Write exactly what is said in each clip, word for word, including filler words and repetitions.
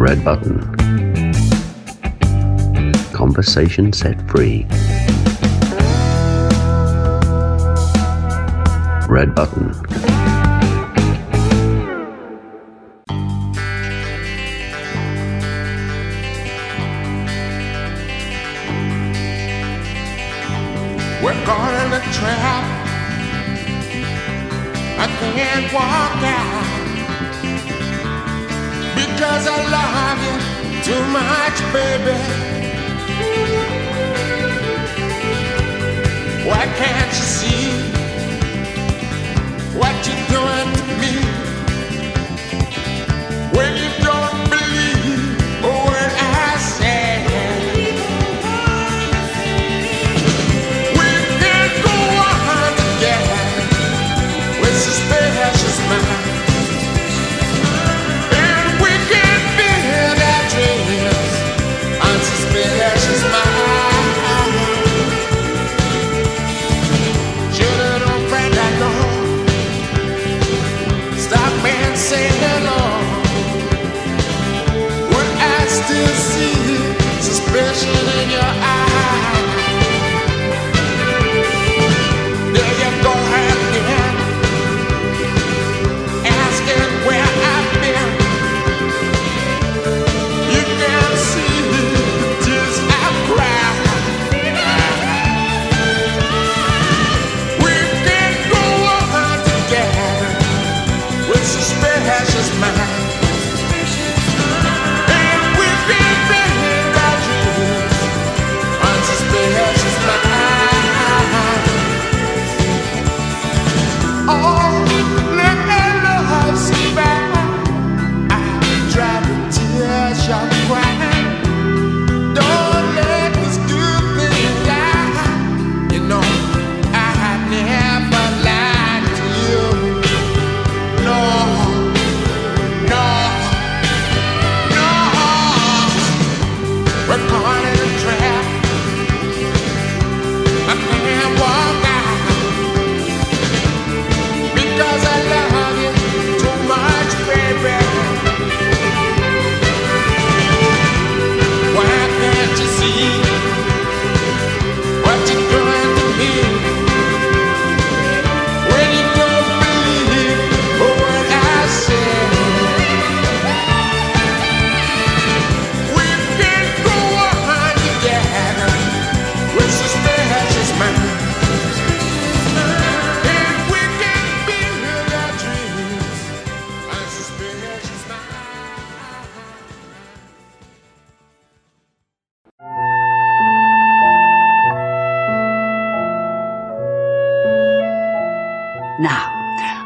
Red Button. Conversation set free. Red Button. We're caught in a trap. I can't walk out because I love you too much, baby. Why can't you see what you're doing to me? When you don't believe a word I say. We can't go on together with suspicious minds.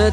A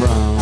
brown.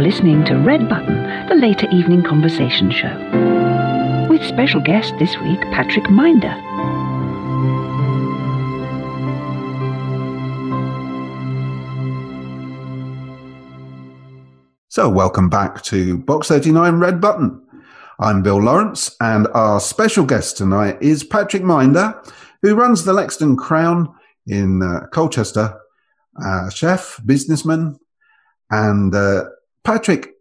Listening to Red Button, the later evening conversation show, with special guest this week, Patrick Minder. So, welcome back to Box thirty-nine Red Button. I'm Bill Lawrence, and our special guest tonight is Patrick Minder, who runs the Lexden Crown in uh, Colchester, uh, chef, businessman, and uh, Patrick,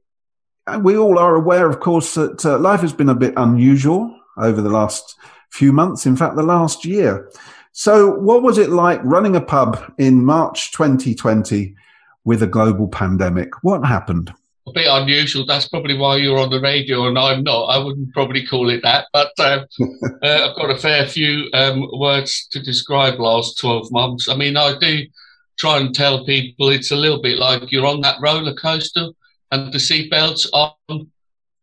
we all are aware, of course, that uh, life has been a bit unusual over the last few months, in fact, the last year. So what was it like running a pub in March twenty twenty with a global pandemic? What happened? A bit unusual. That's probably why you're on the radio and I'm not. I wouldn't probably call it that. But um, uh, I've got a fair few um, words to describe last twelve months. I mean, I do try and tell people it's a little bit like you're on that roller coaster and the seatbelts on,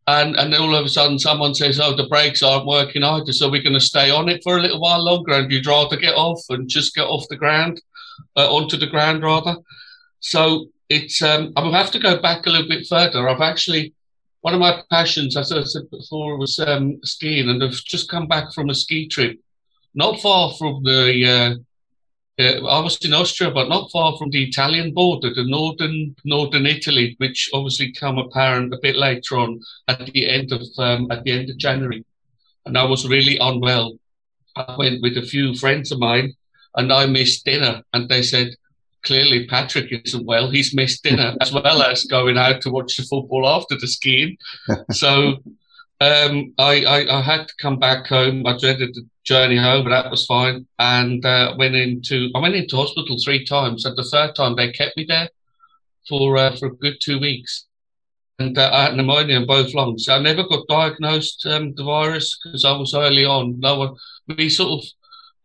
And and all of a sudden someone says, oh, the brakes aren't working either, so we're going to stay on it for a little while longer, and you'd rather get off and just get off the ground, uh, onto the ground rather. So it's, um, I'll have to go back a little bit further. I've actually, one of my passions, as I said before, was um, skiing, and I've just come back from a ski trip, not far from the, uh, uh, I was in Austria, but not far from the Italian border, the northern northern Italy, which obviously come apparent a bit later on at the end of um, at the end of January, and I was really unwell. I went with a few friends of mine, and I missed dinner, and they said, clearly Patrick isn't well. He's missed dinner as well as going out to watch the football after the skiing. So um, I, I, I had to come back home. I dreaded the journey home, but that was fine. And uh, went into I went into hospital three times. And the third time they kept me there for uh, for a good two weeks. And uh, I had pneumonia in both lungs. I never got diagnosed um, the virus because I was early on. No one, we sort of.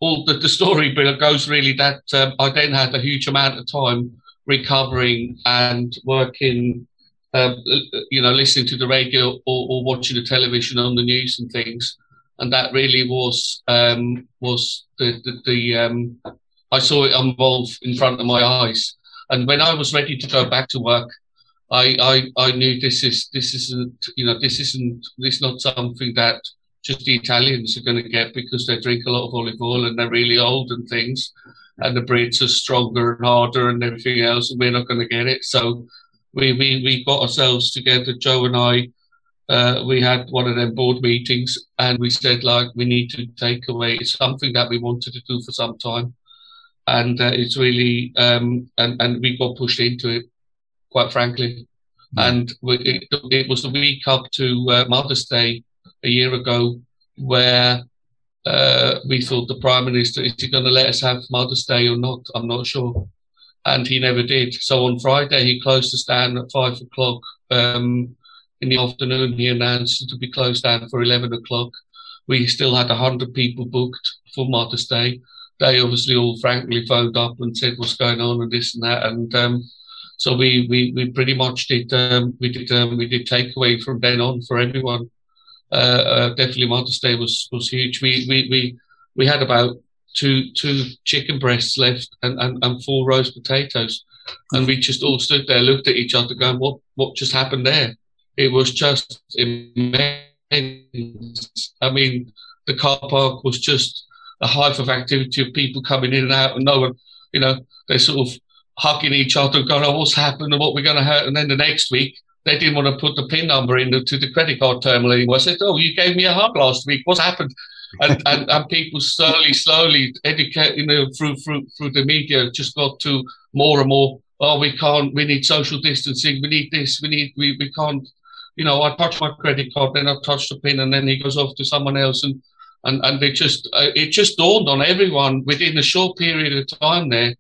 Well, the, the story goes really that um, I then had a huge amount of time recovering and working, um, you know, listening to the radio or, or watching the television on the news and things. And that really was um, was the, the, the um, I saw it unfold in front of my eyes. And when I was ready to go back to work, I I, I knew this is this isn't you know this isn't this is not something that just the Italians are going to get, because they drink a lot of olive oil and they're really old and things, and the Brits are stronger and harder and everything else, and we're not going to get it. So we we, we got ourselves together, Joe and I. Uh, we had one of them board meetings, and we said, like, we need to take away something that we wanted to do for some time, and uh, it's really um, and and we got pushed into it, quite frankly, mm. and we, it, it was the week up to uh, Mother's Day a year ago, where uh, we thought the Prime Minister, is he going to let us have Mother's Day or not? I'm not sure. And he never did. So on Friday, he closed us down at five o'clock um, in the afternoon. He announced it to be closed down for eleven o'clock. We still had one hundred people booked for Mother's Day. They obviously all frankly phoned up and said what's going on and this and that. And um, so we, we, we pretty much did, um, we did, um, we did takeaway from then on for everyone. Uh, uh, definitely Mother's Day was, was huge. We, we we we had about two two chicken breasts left and, and, and four roast potatoes, and we just all stood there, looked at each other, going, "What what just happened there?" It was just immense. I mean, the car park was just a hive of activity of people coming in and out, and no one, you know, they sort of hugging each other, going, "Oh, what's happened? And what we're going to hurt?" And then the next week, they didn't want to put the PIN number into the credit card terminal anymore. I said, oh, you gave me a hug last week. What's happened? And, and, and people slowly, slowly, educate, you know, through, through, through the media, just got to more and more, oh, we can't, we need social distancing. We need this. We need, we, we can't, you know, I touched my credit card, then I touched the PIN, and then he goes off to someone else. And, and, and they just, uh, it just dawned on everyone within a short period of time there,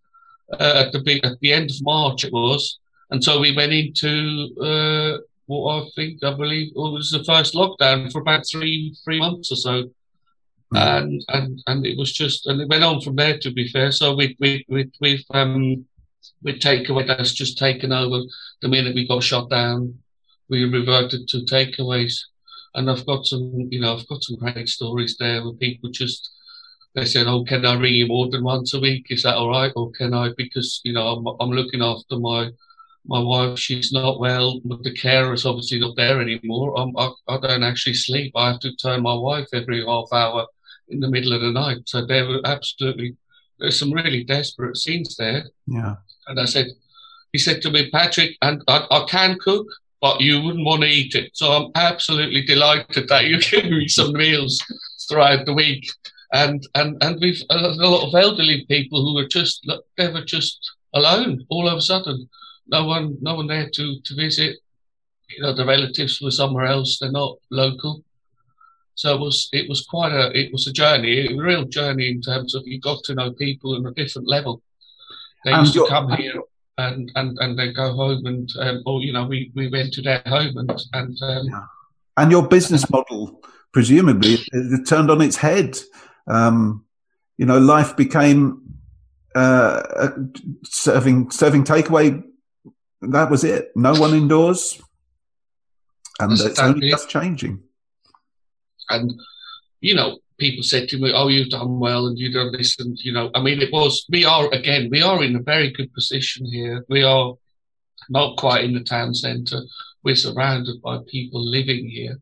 uh, at the big, at the end of March it was. And so we went into uh, what I think, I believe, well, it was the first lockdown for about three three months or so. Mm. And, and and it was just, and it went on from there, to be fair. So we, we, we, we've um, we takeaway that's just taken over. The minute we got shut down, we reverted to takeaways. And I've got some, you know, I've got some great stories there where people just, they said, oh, can I ring you more than once a week? Is that all right? Or can I, because, you know, I'm, I'm looking after my, My wife, she's not well, but the carer is obviously not there anymore. I'm, I, I don't actually sleep. I have to turn my wife every half hour in the middle of the night. So there were absolutely, there's some really desperate scenes there. Yeah. And I said, he said to me, Patrick, and I, I can cook, but you wouldn't want to eat it. So I'm absolutely delighted that you're giving me some meals throughout the week. And, and, and we've a lot of elderly people who were just, they were just alone all of a sudden. No one, no one there to, to visit. You know, the relatives were somewhere else. They're not local, so it was it was quite a it was a journey, a real journey in terms of you got to know people on a different level. They used um, to come here and, and, and they go home and um, or you know we, we went to their home and and um, yeah. And your business model presumably it, it turned on its head. Um, you know, life became uh, serving serving takeaway. That was it. No one indoors. and it's that only just changing. And, you know, people said to me, oh, you've done well and you've done this. And, you know, I mean, it was, we are, again, we are in a very good position here. We are not quite in the town centre. We're surrounded by people living here.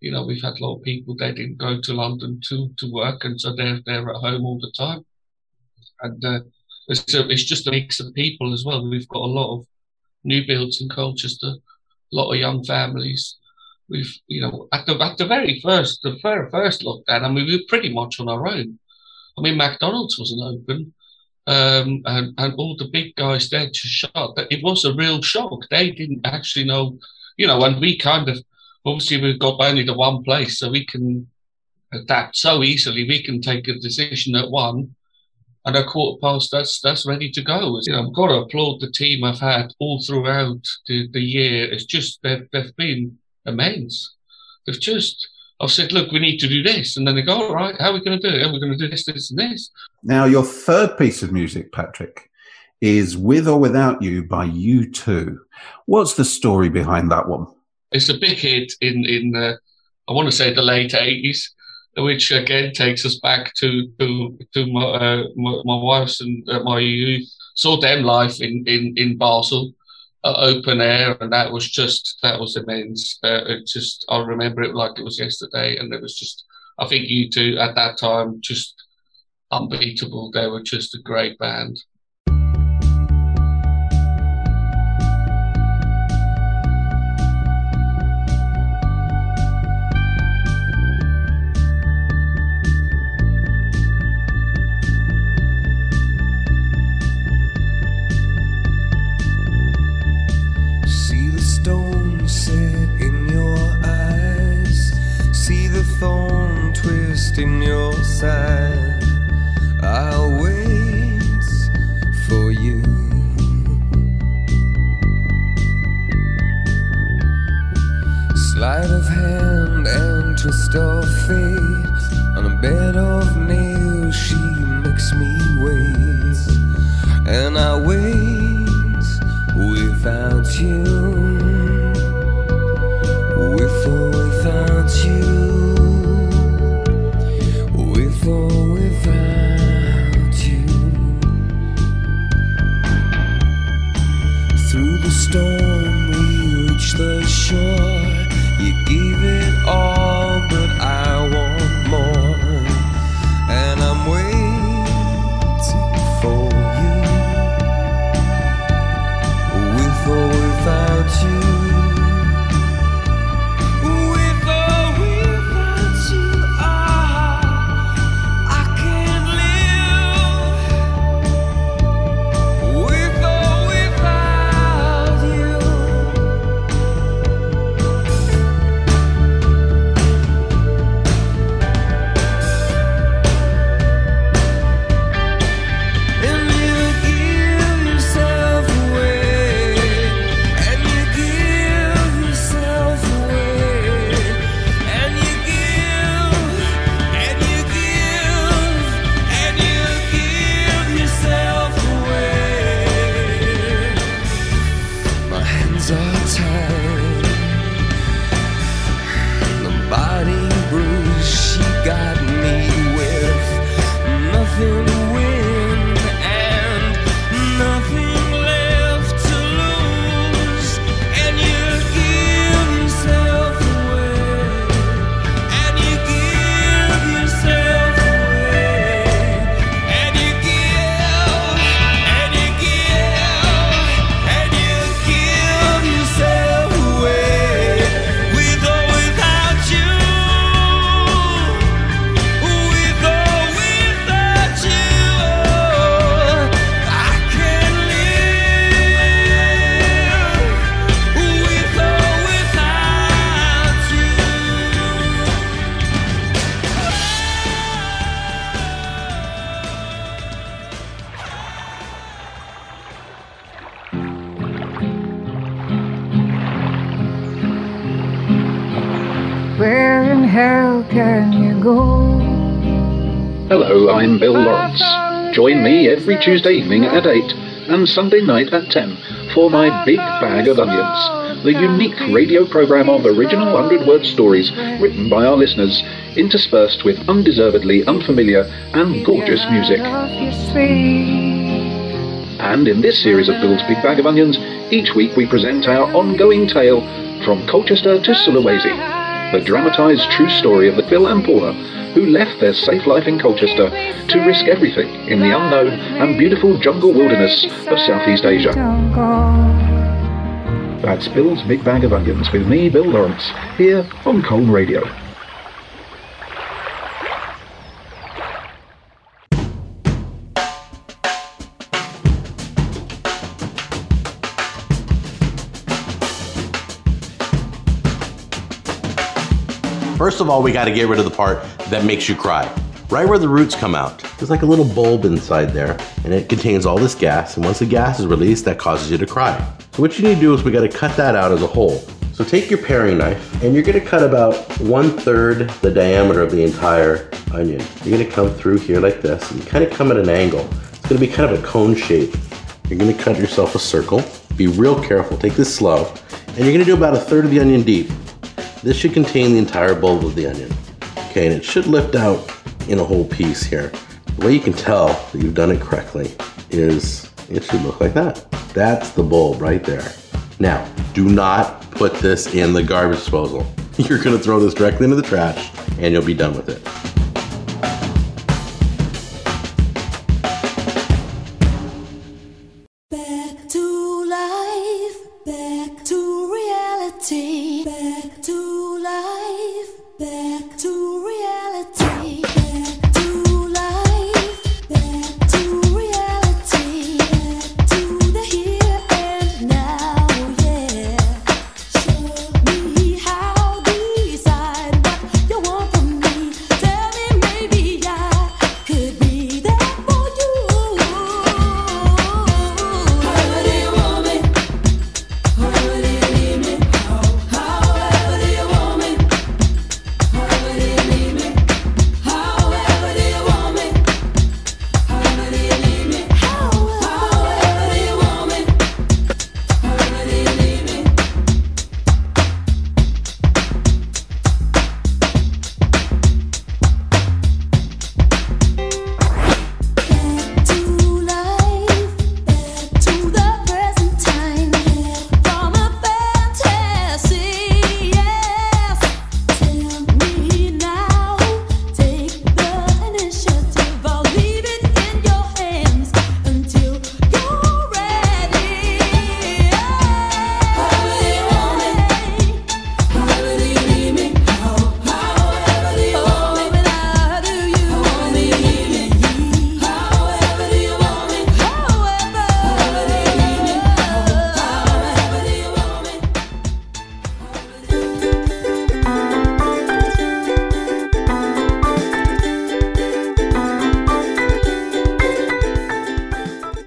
You know, we've had a lot of people that didn't go to London to, to work, and so they're, they're at home all the time. And uh, it's, it's just a mix of people as well. We've got a lot of new builds in Colchester, a lot of young families. We've, you know, at the at the very first, the very first lockdown, I mean, we were pretty much on our own. I mean, McDonald's wasn't open, um, and, and all the big guys there just shut. It was a real shock. They didn't actually know, you know, and we kind of, obviously we've got only the one place, so we can adapt so easily. We can take a decision at one, and a quarter past, that's that's ready to go. You know, I've got to applaud the team I've had all throughout the, the year. It's just, they've, they've been immense. They've just, I've said, look, we need to do this. And then they go, all right, how are we going to do it? How are we going to do this, this, and this? Now, your third piece of music, Patrick, is With or Without You by U two. What's the story behind that one? It's a big hit in, in uh, I want to say, the late eighties. Which again takes us back to to, to my, uh, my my wife's and uh, my youth. Saw them live in in in Basel, uh, open air, and that was just that was immense. Uh, it just I remember it like it was yesterday, and it was just I think U two at that time just unbeatable. They were just a great band. In your side, I'll wait for you. Sleight of hand and twist of fate, on a bed of nails she makes me wait, and I wait without you, with or without you. Without you, through the storm we reach the shore. You give it all, but I want more, and I'm waiting for you. With or without you. Hello, I'm Bill Lawrence. Join me every Tuesday evening at eight and Sunday night at ten for my big bag of onions, the unique radio program of original hundred-word stories written by our listeners, interspersed with undeservedly unfamiliar and gorgeous music. And in this series of Bill's Big Bag of Onions, each week we present our ongoing tale from Colchester to Sulawesi, the dramatised true story of the Bill and Paula who left their safe life in Colchester to risk everything in the unknown and beautiful jungle wilderness of Southeast Asia. That's Bill's Big Bag of Onions with me, Bill Lawrence, here on Colne Radio. First of all, we got to get rid of the part that makes you cry, right where the roots come out. There's like a little bulb inside there, and it contains all this gas, and once the gas is released, that causes you to cry. So what you need to do is we got to cut that out as a whole. So take your paring knife, and you're going to cut about one third the diameter of the entire onion. You're going to come through here like this, and kind of come at an angle. It's going to be kind of a cone shape. You're going to cut yourself a circle. Be real careful, take this slow, and you're going to do about a third of the onion deep. This should contain the entire bulb of the onion. Okay, and it should lift out in a whole piece here. The way you can tell that you've done it correctly is it should look like that. That's the bulb right there. Now, do not put this in the garbage disposal. You're gonna throw this directly into the trash and you'll be done with it.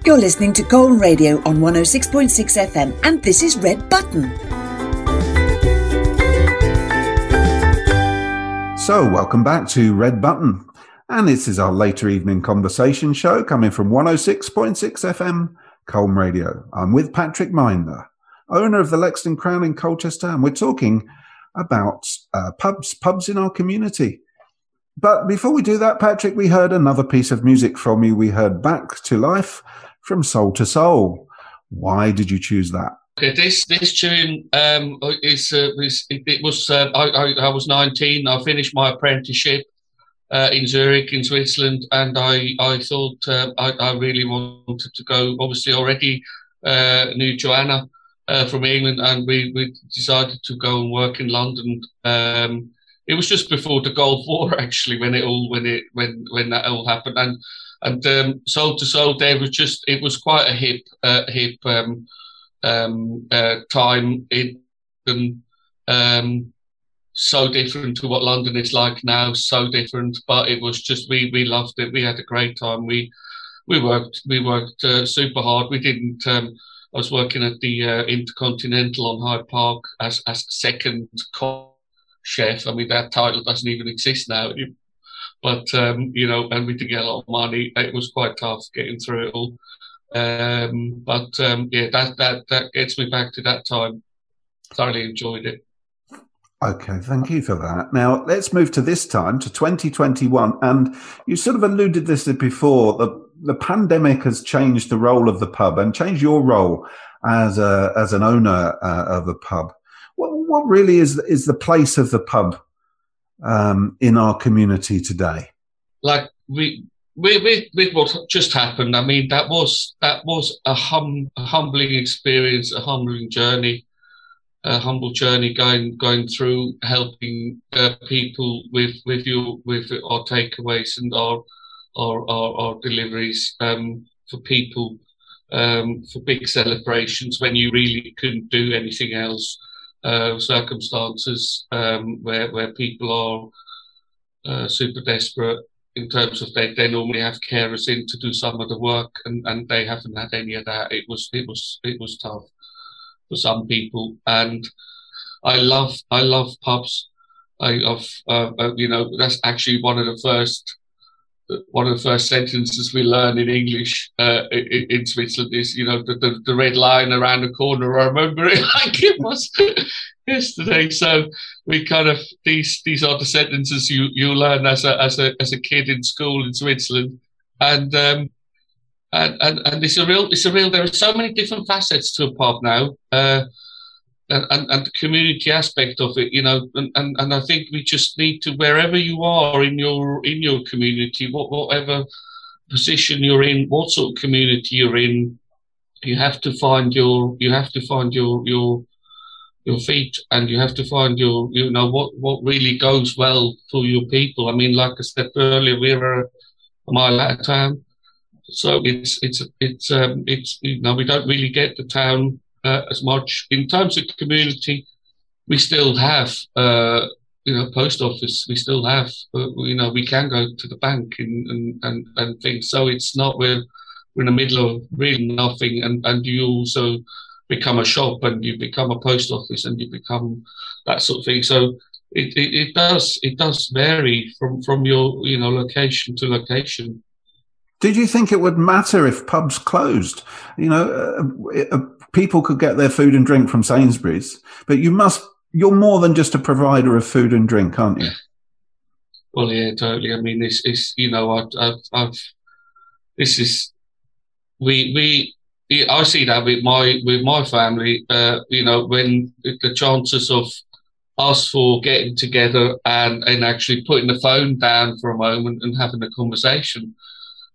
You're listening to Colne Radio on one oh six point six F M, and this is Red Button. So, welcome back to Red Button, and this is our later evening conversation show coming from one oh six point six F M, Colne Radio. I'm with Patrick Minder, owner of the Lexington Crown in Colchester, and we're talking about uh, pubs, pubs in our community. But before we do that, Patrick, we heard another piece of music from you. We heard Back to Life from Soul to Soul. Why did you choose that? Okay, this this tune um, is uh, is it, it was uh, I, I, I was nineteen. I finished my apprenticeship uh, in Zurich in Switzerland, and I I thought uh, I, I really wanted to go. Obviously, already uh, knew Joanna uh, from England, and we, we decided to go and work in London. Um, it was just before the Gulf War, actually, when it all when it when when that all happened, and. And um, Soul to Soul, there was just, it was quite a hip uh, hip um, um, uh, time in London, um, so different to what London is like now, so different. But it was just, we we loved it. We had a great time. We we worked we worked uh, super hard. We didn't. Um, I was working at the uh, Intercontinental on Hyde Park as as second co- chef. I mean, that title doesn't even exist now. It, But, um, you know, and we did get a lot of money. It was quite tough getting through it all. Um, but, um, yeah, that, that that gets me back to that time. thoroughly enjoyed it. Okay, thank you for that. Now, let's move to this time, to twenty twenty-one. And you sort of alluded this before, the, the pandemic has changed the role of the pub and changed your role as a, as an owner uh, of a pub. What, what really is, is the place of the pub um, in our community today? Like, we... With, with, with what just happened, I mean, that was that was a, hum, a humbling experience, a humbling journey, a humble journey going going through, helping uh, people with with you with our takeaways and our our our, our deliveries um, for people um, for big celebrations when you really couldn't do anything else. Uh, circumstances um, where where people are uh, super desperate. In terms of they, they normally have carers in to do some of the work, and, and they haven't had any of that. It was it was it was tough for some people, and I love I love pubs. I love uh, uh, you know, that's actually one of the first one of the first sentences we learn in English uh, in, in Switzerland is, you know, the, the the red line around the corner. I remember it like it was yesterday. So we kind of, these these are the sentences you, you learn as a as a as a kid in school in Switzerland, and um and, and, and it's a real it's a real. There are so many different facets to a pub now, uh, and, and and the community aspect of it, you know, and, and, and I think we just need to, wherever you are in your in your community, what, whatever position you're in, what sort of community you're in, you have to find your you have to find your your. your feet, and you have to find your, you know, what, what really goes well for your people. I mean, like I said earlier, we're a mile out of town, so it's it's it's um, it's you know, we don't really get the town uh, as much in terms of community. We still have uh, you know, post office. We still have uh, you know, we can go to the bank and and, and, and things. So it's not we're we're in the middle of really nothing, and and you also become a shop, and you become a post office, and you become that sort of thing. So it, it, it does it does vary from, from your, you know, location to location. Did you think it would matter if pubs closed? You know, uh, uh, people could get their food and drink from Sainsbury's, but you must you're more than just a provider of food and drink, aren't you? Well, yeah, totally. I mean, it's it's you know, I've, I've, I've this is we we. I see that with my with my family, uh, you know, when the chances of us four getting together and, and actually putting the phone down for a moment and having a conversation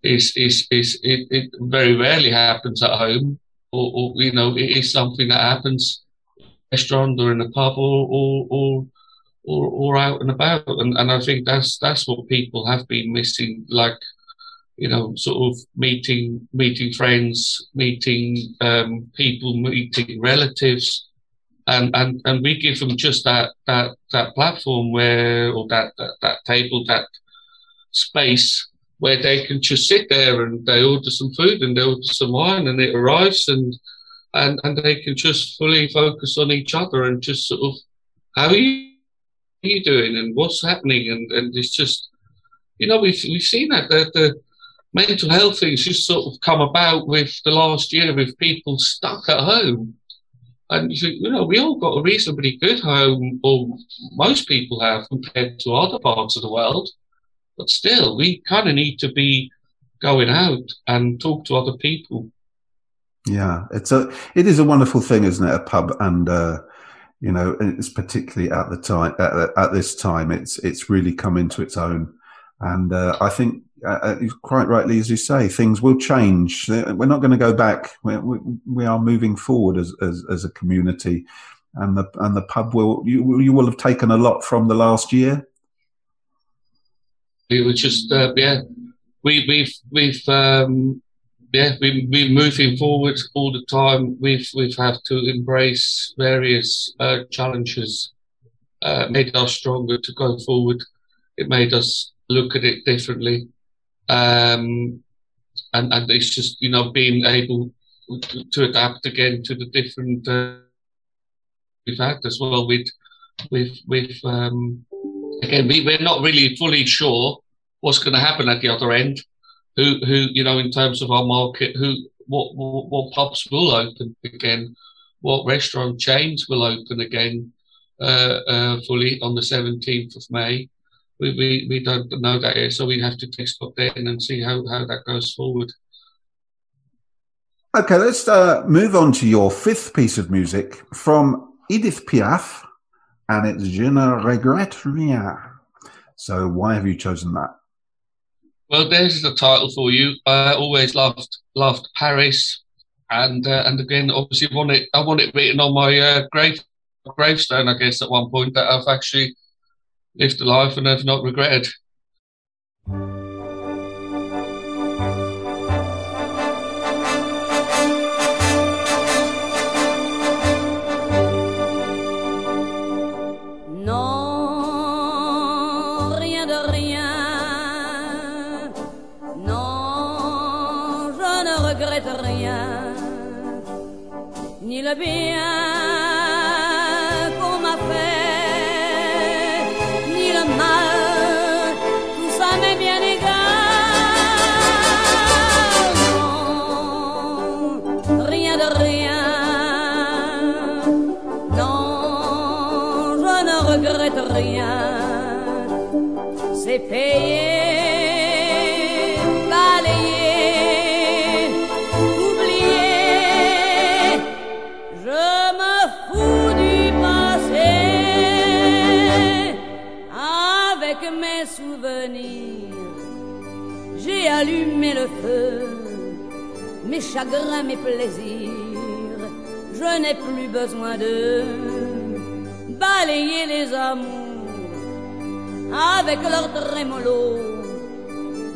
is is is it, it very rarely happens at home, or, or you know, it is something that happens in a restaurant or in a pub or or or, or, or out and about, and, and I think that's that's what people have been missing, like, you know, sort of meeting, meeting friends, meeting um, people, meeting relatives, and, and, and we give them just that that, that platform where, or that, that that table, that space where they can just sit there and they order some food and they order some wine and it arrives, and and and they can just fully focus on each other and just sort of, how are you, how are you doing, and what's happening, and, and it's just, you know, we've we've seen that that the mental health things just sort of come about with the last year, with people stuck at home. And you think, you know, we all got a reasonably good home, or most people have, compared to other parts of the world. But still, we kind of need to be going out and talk to other people. Yeah, it's a it is a wonderful thing, isn't it? A pub, and uh, you know, it's particularly at the time at, at this time, it's it's really come into its own. And uh, I think, uh, quite rightly, as you say, things will change. We're not going to go back. We're, we are moving forward as, as, as a community, and the and the pub will. You you will have taken a lot from the last year. It was just uh, yeah, we we've we've um, yeah we we're moving forward all the time. We've we've had to embrace various uh, challenges, uh, made us stronger to go forward. It made us look at it differently, um, and and it's just, you know, being able to, to adapt again to the different uh, we've had as well with with with um, again we we're not really fully sure what's going to happen at the other end, who who you know, in terms of our market, who what what, what pubs will open again, what restaurant chains will open again uh, uh, fully on the seventeenth of May. We, we, we don't know that yet, so we have to take stock then and see how, how that goes forward. Okay, let's uh, move on to your fifth piece of music from Edith Piaf, and it's Je ne regrette rien. So why have you chosen that? Well, there's the title for you. I always loved loved Paris, and uh, and again, obviously, want it. I want it written on my uh, grave gravestone, I guess, at one point, that I've actually lived a life and I've not regretted. Ni le bien qu'on m'a fait, ni le mal, tout ça m'est bien égal. Non, rien de rien, non, je ne regrette rien. C'est payé. J'ai allumé le feu, mes chagrins, mes plaisirs, je n'ai plus besoin de balayer les amours avec leur trémolo,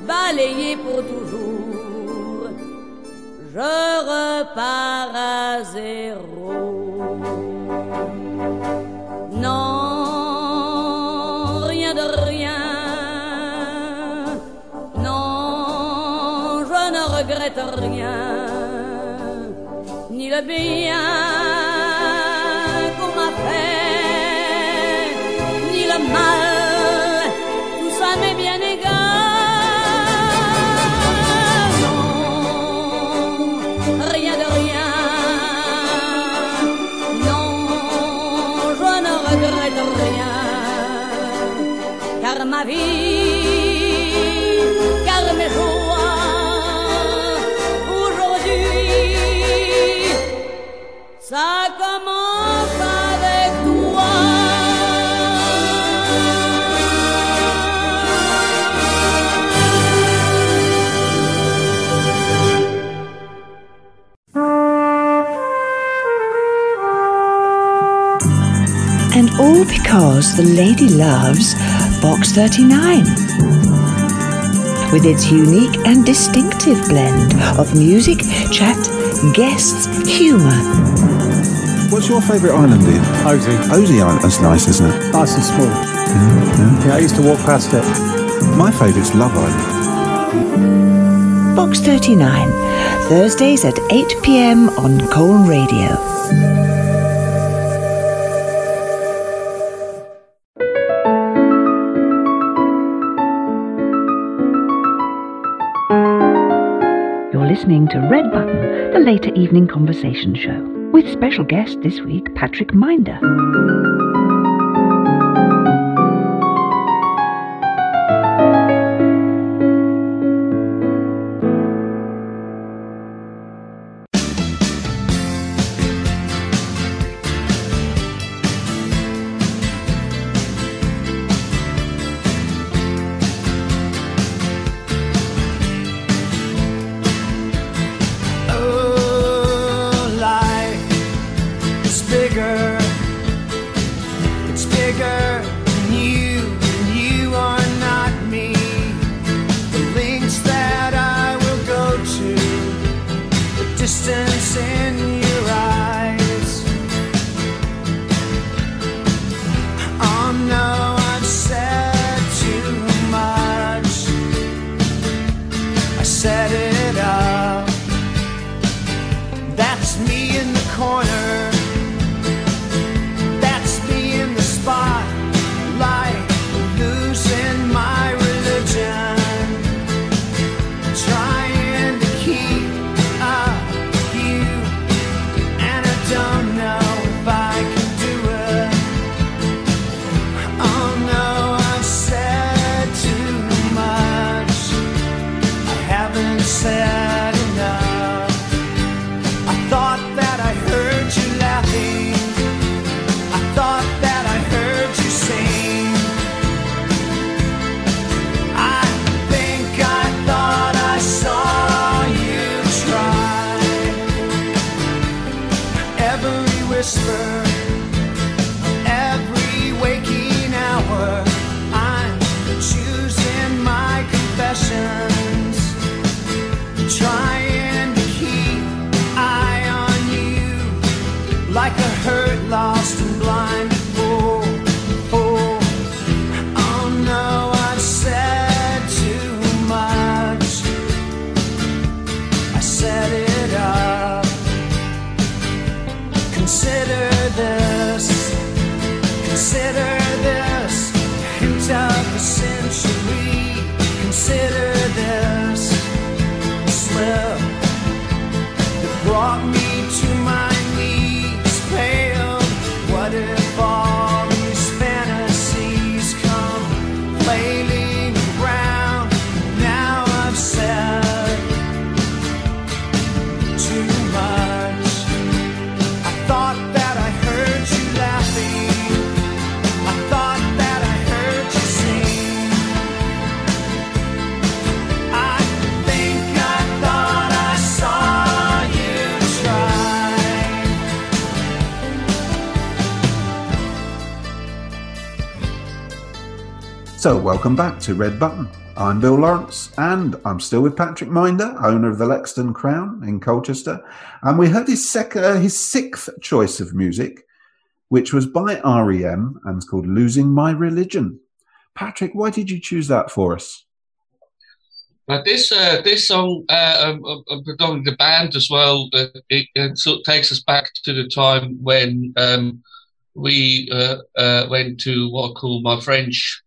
balayer pour toujours, je repars à zéro. Non. Rien, ni le bien qu'on m'a fait, ni le mal, tout ça m'est bien égal. Non, rien de rien, non, je ne regrette rien, car ma vie, car mes jours. Ça commence avec toi. And all because the lady loves Box thirty-nine, with its unique and distinctive blend of music, chat, guests, humour. What's your favourite island, Ian? Ozy. Ozy Island. That's nice, isn't it? Nice and small. Yeah, yeah. yeah, I used to walk past it. My favourite's Love Island. Box thirty-nine, Thursdays at eight p m on Colne Radio. You're listening to Red Button, the later evening conversation show, with special guest this week, Patrick Minder. whisper of every waking hour. I'm choosing my confessions, trying to keep an eye on you, like a hurt, lost and blind. Consider this hint of the century. Consider this slip that brought me to my knees, pale. What if all these fantasies come flailing around? Now I've said too much. I thought that I heard you laughing. So welcome back to Red Button. I'm Bill Lawrence and I'm still with Patrick Minder, owner of the Lexden Crown in Colchester. And we heard his, sec- uh, his sixth choice of music, which was by R E M and it's called Losing My Religion. Patrick, why did you choose that for us? Now this, uh, this song, uh, um, um, predominantly the band as well, uh, it, it sort of takes us back to the time when um, we uh, uh, went to what I call my French...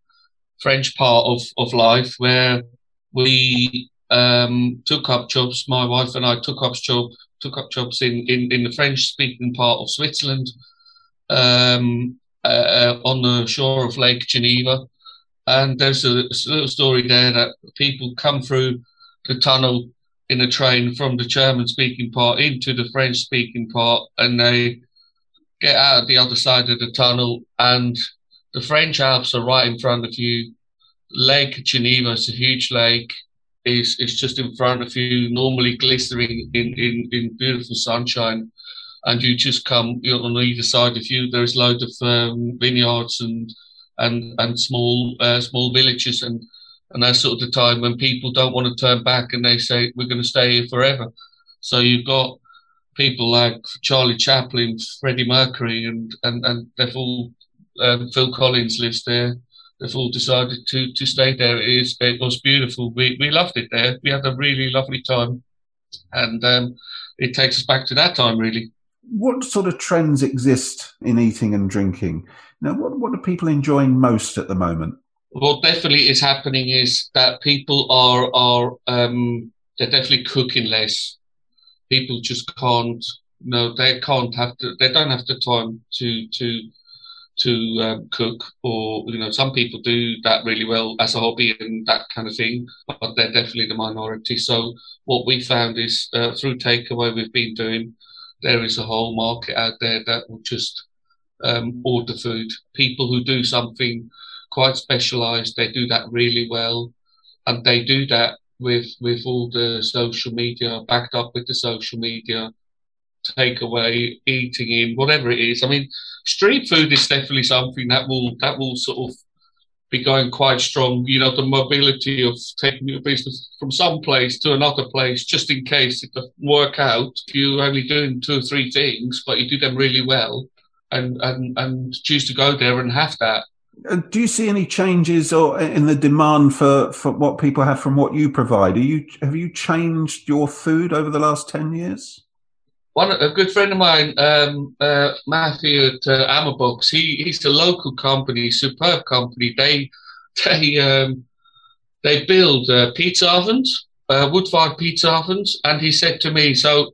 French part of, of life, where we um, took up jobs. My wife and I took up job took up jobs in, in, in the French-speaking part of Switzerland, um, uh, on the shore of Lake Geneva. And there's a, a little story there that people come through the tunnel in a train from the German-speaking part into the French-speaking part, and they get out the other side of the tunnel, and the French Alps are right in front of you. Lake Geneva is a huge lake. It's, it's just in front of you, normally glistering in, in, in beautiful sunshine. And you just come, you're on either side of you. There's loads of um, vineyards and and and small uh, small villages. And, and that's sort of the time when people don't want to turn back and they say, we're going to stay here forever. So you've got people like Charlie Chaplin, Freddie Mercury, and, and, and they've all... Um, Phil Collins lives there. They've all decided to, to stay there. It, is, it was beautiful. We we loved it there. We had a really lovely time, and um, it takes us back to that time, really. What sort of trends exist in eating and drinking? Now, what what are people enjoying most at the moment? What definitely is happening is that people are are um, they're definitely cooking less. People just can't. No, they can't have. To, they don't have the time to to. to um, cook, or, you know, some people do that really well as a hobby and that kind of thing, but they're definitely the minority. So what we found is uh, through takeaway we've been doing, there is a whole market out there that will just um, order food. People who do something quite specialised, they do that really well, and they do that with, with all the social media, backed up with the social media, takeaway, eating in, whatever it is. I mean, street food is definitely something that will that will sort of be going quite strong. You know, the mobility of taking your business from some place to another place, just in case it doesn't work out. You're only doing two or three things, but you do them really well, and and, and choose to go there and have that. Do you see any changes or in the demand for, for what people have from what you provide? Are you have you changed your food over the last ten years? One, a good friend of mine, um, uh, Matthew at uh, Amabox, he, he's a local company, superb company. They they um, they build uh, pizza ovens, uh, wood-fired pizza ovens, and he said to me, so,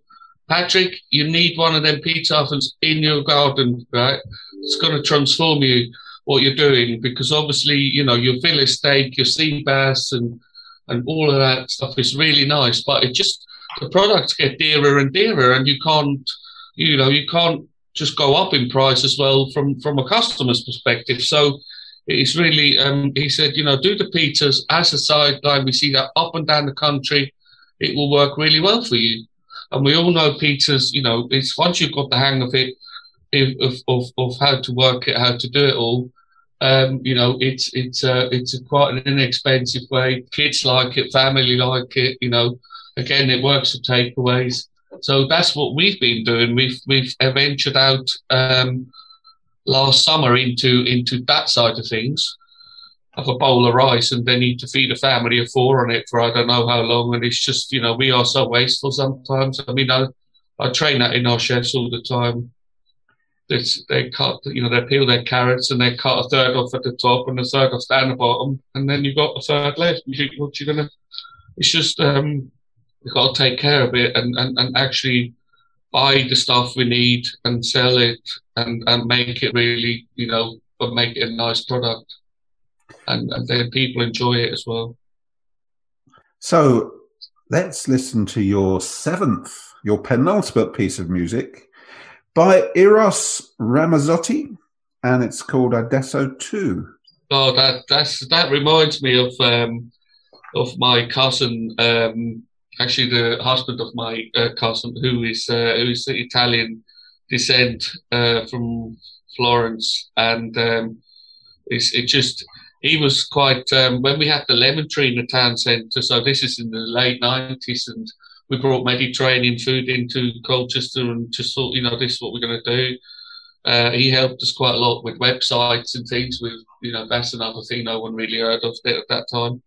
Patrick, you need one of them pizza ovens in your garden, right? It's going to transform you, what you're doing, because obviously, you know, your fillet steak, your sea bass, and, and all of that stuff is really nice, but it just... the products get dearer and dearer, and you can't, you know, you can't just go up in price as well from, from a customer's perspective. So it's really, um, he said, you know, do the pizzas as a sideline. We see that up and down the country. It will work really well for you. And we all know pizzas, you know, it's once you've got the hang of it, of of of how to work it, how to do it all. Um, you know, it's it's uh, it's a quite an inexpensive way. Kids like it, family like it. You know, again, it works for takeaways. So that's what we've been doing. We've we've ventured out um, last summer into into that side of things. Have a bowl of rice and then need to feed a family of four on it for I don't know how long. And it's just, you know, we are so wasteful sometimes. I mean, I, I train that in our chefs all the time. They, they cut, you know, they peel their carrots and they cut a third off at the top and a third off down the bottom. And then you've got a third left. You think, what you're going to, it's just, um, we've got to take care of it and, and, and actually buy the stuff we need and sell it and, and make it really, you know, but make it a nice product. And, and then people enjoy it as well. So let's listen to your seventh, your penultimate piece of music by Eros Ramazzotti, and it's called Adesso two. Oh, that that's, that reminds me of um, of my cousin, um, actually the husband of my uh, cousin, who is uh, who is Italian descent uh, from Florence, and um, it's, it just. He was quite, um, when we had the Lemon Tree in the town centre, so this is in the late nineties, and we brought Mediterranean food into Colchester and just thought, you know, this is what we're going to do. Uh, he helped us quite a lot with websites and things with, you know, that's another thing no one really heard of at that time.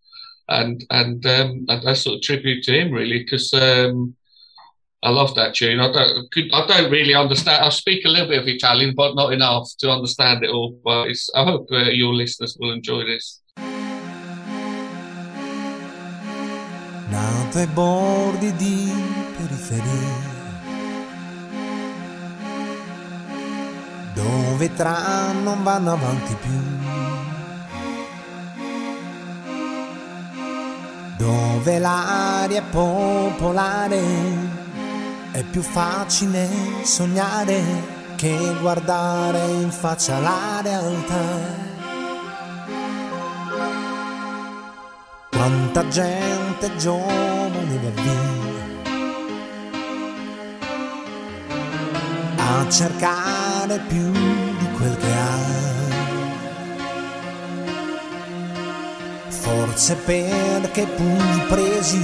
And and, um, and that's sort of tribute to him, really, because um, I love that tune. I don't, I don't really understand. I speak a little bit of Italian, but not enough to understand it all. But it's, I hope uh, your listeners will enjoy this. Nato ai bordi di periferia, dove tra non vanno avanti più, dove l'aria popolare è più facile sognare che guardare in faccia la realtà. Quanta gente giovane va via a cercare più di quel che ha, forse perché pugni presi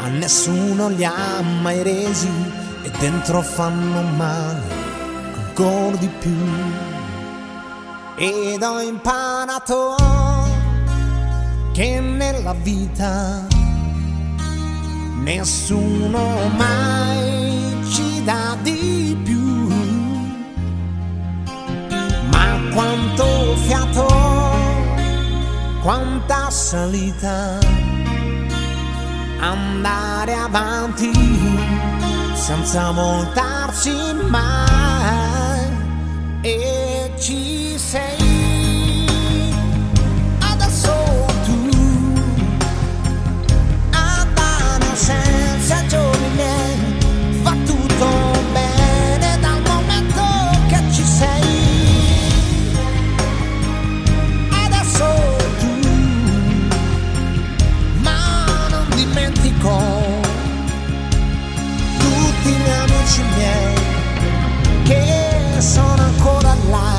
a nessuno li ha mai resi e dentro fanno male ancora di più. Ed ho imparato che nella vita nessuno mai ci dà di più, ma quanto fiato, quanta salita, andare avanti senza voltarsi mai, e ci sei adesso tu a dare senza giorni miei, fa tutto bene dal momento che ci sei adesso. Tutti gli amici miei che sono ancora là,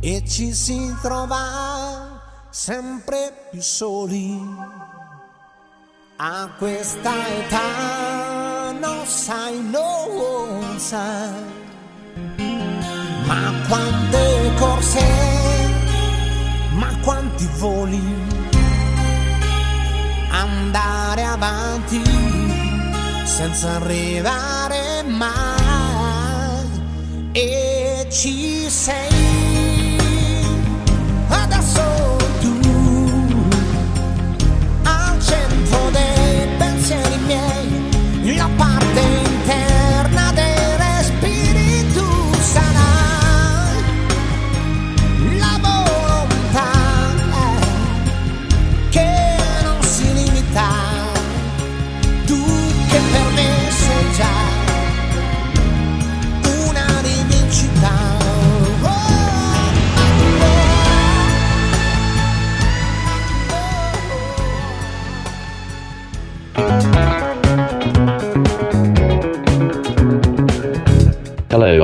e ci si trova sempre più soli a questa età. Non sai, non sai, ma quante corse, ma quanti voli, andare avanti senza arrivare mai, e ci sei adesso tu al centro dei pensieri miei, la parte interna dei respiri tu sarai la volontà che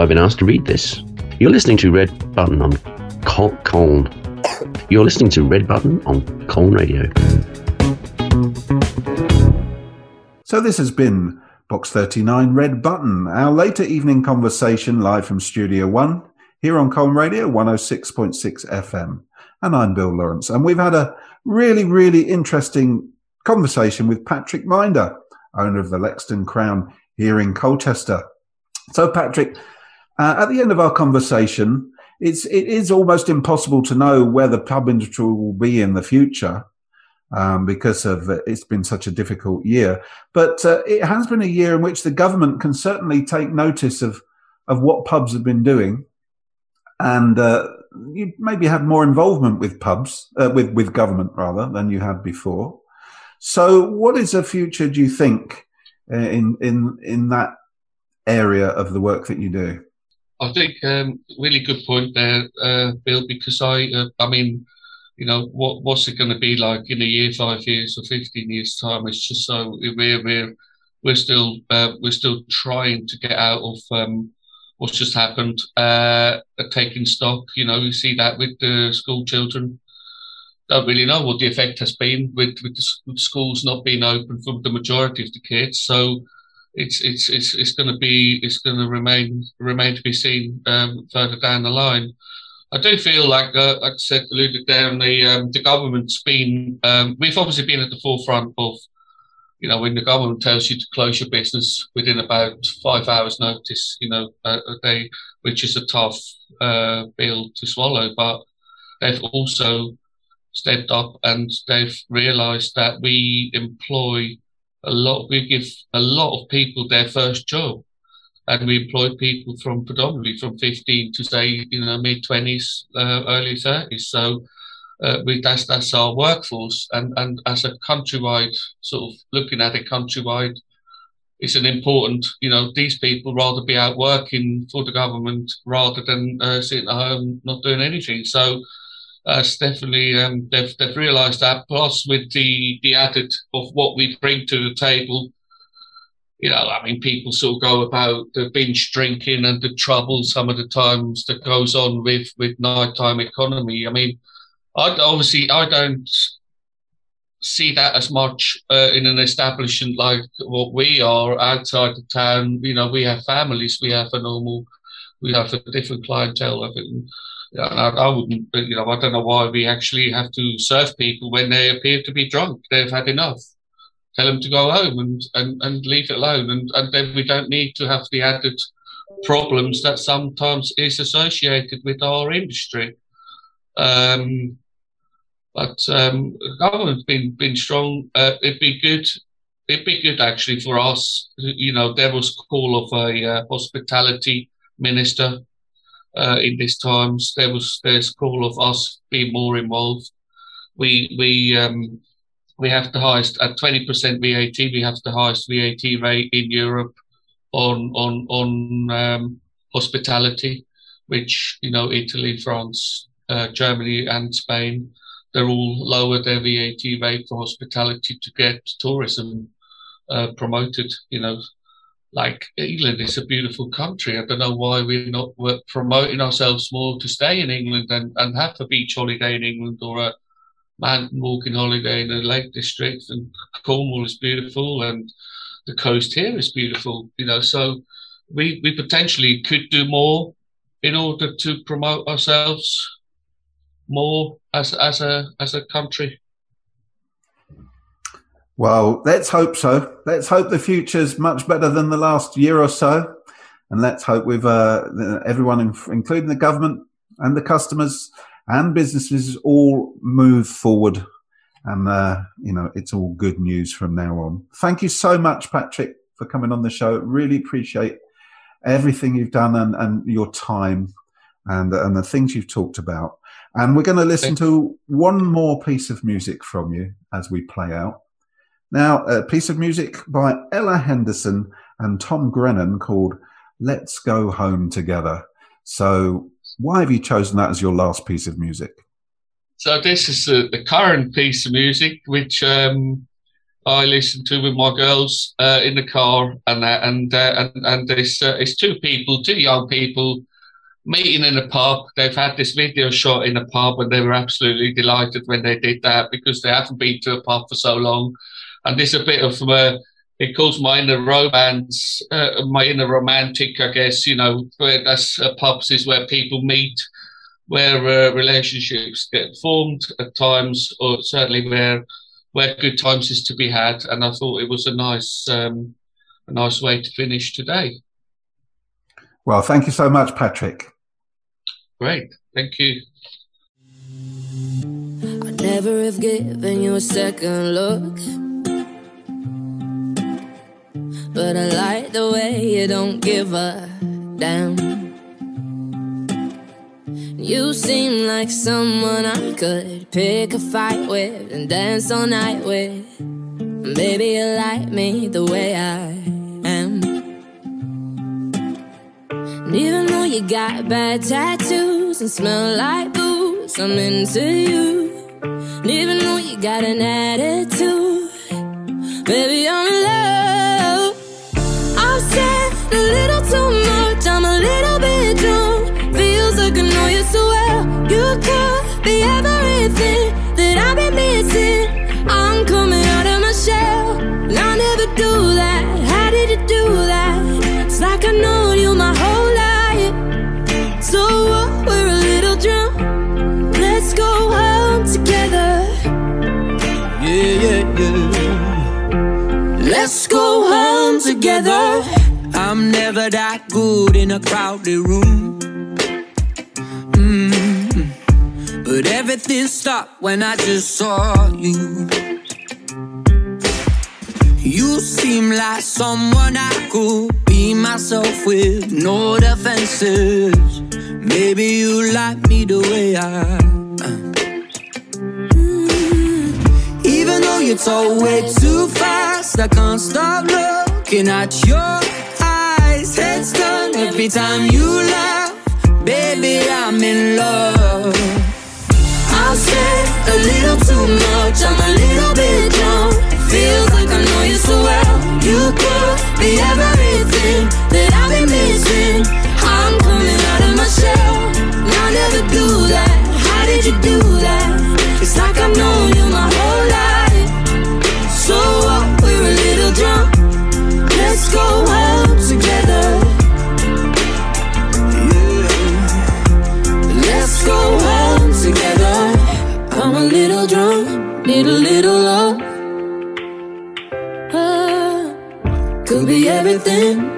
I've been asked to read this. You're listening to Red Button on Col- Colne. You're listening to Red Button on Colne Radio. So this has been Box thirty-nine Red Button, our later evening conversation live from Studio One here on Calm Radio one oh six point six F M. And I'm Bill Lawrence. And we've had a really, really interesting conversation with Patrick Minder, owner of the Lexden Crown here in Colchester. So Patrick, uh, at the end of our conversation, it's, it is almost impossible to know where the pub industry will be in the future. Um, because of uh, it's been such a difficult year. But uh, it has been a year in which the government can certainly take notice of, of what pubs have been doing, and uh, you maybe have more involvement with pubs, uh, with, with government rather, than you had before. So what is the future, do you think, in in in that area of the work that you do? I think um, really good point there, uh, Bill, because I, uh, I mean, you know, what, what's it going to be like in a year, five years, or fifteen years' time? It's just so we're we're we're still uh, we're still trying to get out of um, what's just happened. Uh, taking stock, you know, you see that with the school children. Don't really know what the effect has been with with the schools not being open for the majority of the kids. So it's it's it's it's going to be it's going to remain remain to be seen um, further down the line. I do feel like, uh, like I said, alluded there, the um, the government's been. Um, we've obviously been at the forefront of, you know, when the government tells you to close your business within about five hours' notice, you know, a, a day, which is a tough uh, pill to swallow. But they've also stepped up and they've realised that we employ a lot. We give a lot of people their first job. And we employ people from predominantly from fifteen to say, you know, mid twenties, uh, early thirties. So uh, we that's that's our workforce. And and as a countrywide sort of looking at it countrywide, it's an important, you know, these people rather be out working for the government rather than uh, sitting at home not doing anything. So uh, it's definitely um, they've they've realised that. Plus with the the added of what we bring to the table. You know, I mean, people sort of go about the binge drinking and the trouble some of the times that goes on with, with nighttime economy. I mean, I obviously I don't see that as much uh, in an establishment like what we are outside the town. You know, we have families, we have a normal, we have a different clientele of it. And, you know, I, I wouldn't, you know, I don't know why we actually have to serve people when they appear to be drunk. They've had enough. Tell them to go home and, and, and leave it alone. And, and then we don't need to have the added problems that sometimes is associated with our industry. Um, but um, the government's been, been strong. Uh, it'd be good. It'd be good, actually, for us. You know, there was a call of a uh, hospitality minister uh, in these times. There was there's call of us being more involved. We... we um, We have the highest, at twenty percent V A T, we have the highest V A T rate in Europe on on on um, hospitality, which, you know, Italy, France, uh, Germany and Spain, they're all lower their V A T rate for hospitality to get tourism uh, promoted. You know, like England is a beautiful country. I don't know why we're not we're promoting ourselves more to stay in England and, and have a beach holiday in England or a mountain walking holiday in the Lake District, and Cornwall is beautiful, and the coast here is beautiful. You know, so we we potentially could do more in order to promote ourselves more as as a as a country. Well, let's hope so. Let's hope the future's much better than the last year or so, and let's hope we've uh, everyone, including the government and the customers. And businesses all move forward, and uh, you know, it's all good news from now on. Thank you so much, Patrick, for coming on the show. Really appreciate everything you've done and, and your time and and the things you've talked about. And we're going to listen to one more piece of music from you as we play out. Now, a piece of music by Ella Henderson and Tom Grennan called "Let's Go Home Together." So why have you chosen that as your last piece of music? So this is uh, the current piece of music, which um, I listen to with my girls uh, in the car, and uh, and, uh, and and it's uh, it's two people, two young people meeting in a pub. They've had this video shot in a pub, and they were absolutely delighted when they did that because they haven't been to a pub for so long. And there's a bit of uh, it calls my inner romance, uh, my inner romantic, I guess. You know, where that's uh, pubs is where people meet, where uh, relationships get formed at times, or certainly where. where good times is to be had, and I thought it was a nice um, a nice way to finish today. Well, thank you so much, Patrick. Great, thank you. I'd never have given you a second look, but I like the way you don't give a damn. You seem like someone I could pick a fight with and dance all night with. Maybe you like me the way I am. And even though you got bad tattoos and smell like booze, I'm into you. And even though you got an attitude, baby, I'm in love. I've said a little too much, I'm a little bit drunk. I can know you so well. You could be everything that I've been missing. I'm coming out of my shell, and I never do that. How did you do that? It's like I know you my whole life. So what, we're a little drunk, let's go home together. Yeah, yeah, yeah. Let's go home together. I'm never that good in a crowded room, but everything stopped when I just saw you. You seem like someone I could be myself with, no defenses. Maybe you like me the way I am. Mm-hmm. Even though you talk way too fast, I can't stop looking at your eyes. Heads turn every time you laugh. Baby, I'm in love. I've said a little too much, I'm a little bit drunk. Feels like I know you so well. You could be everything that I've been missing. I'm coming out of my shell, and I never do that. How did you do that? It's like I've known you my whole life. So what, we're a little drunk, let's go out together. Yeah. Let's go out together. I'm a little drunk, need a little love. Ah, could be everything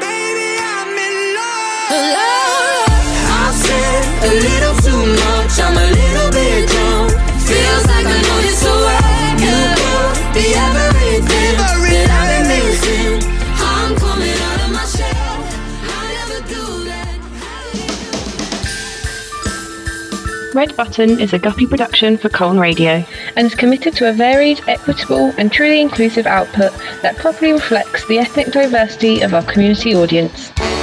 Baby, I'm in love. Love. I've said a little too much, I'm a little bit drunk. Feels like I know you so well. You could be everything that I've been missing. I'm coming out of my shell, I never do that. Red Button is a Guppy production for Colne Radio and is committed to a varied, equitable and truly inclusive output that properly reflects the ethnic diversity of our community audience.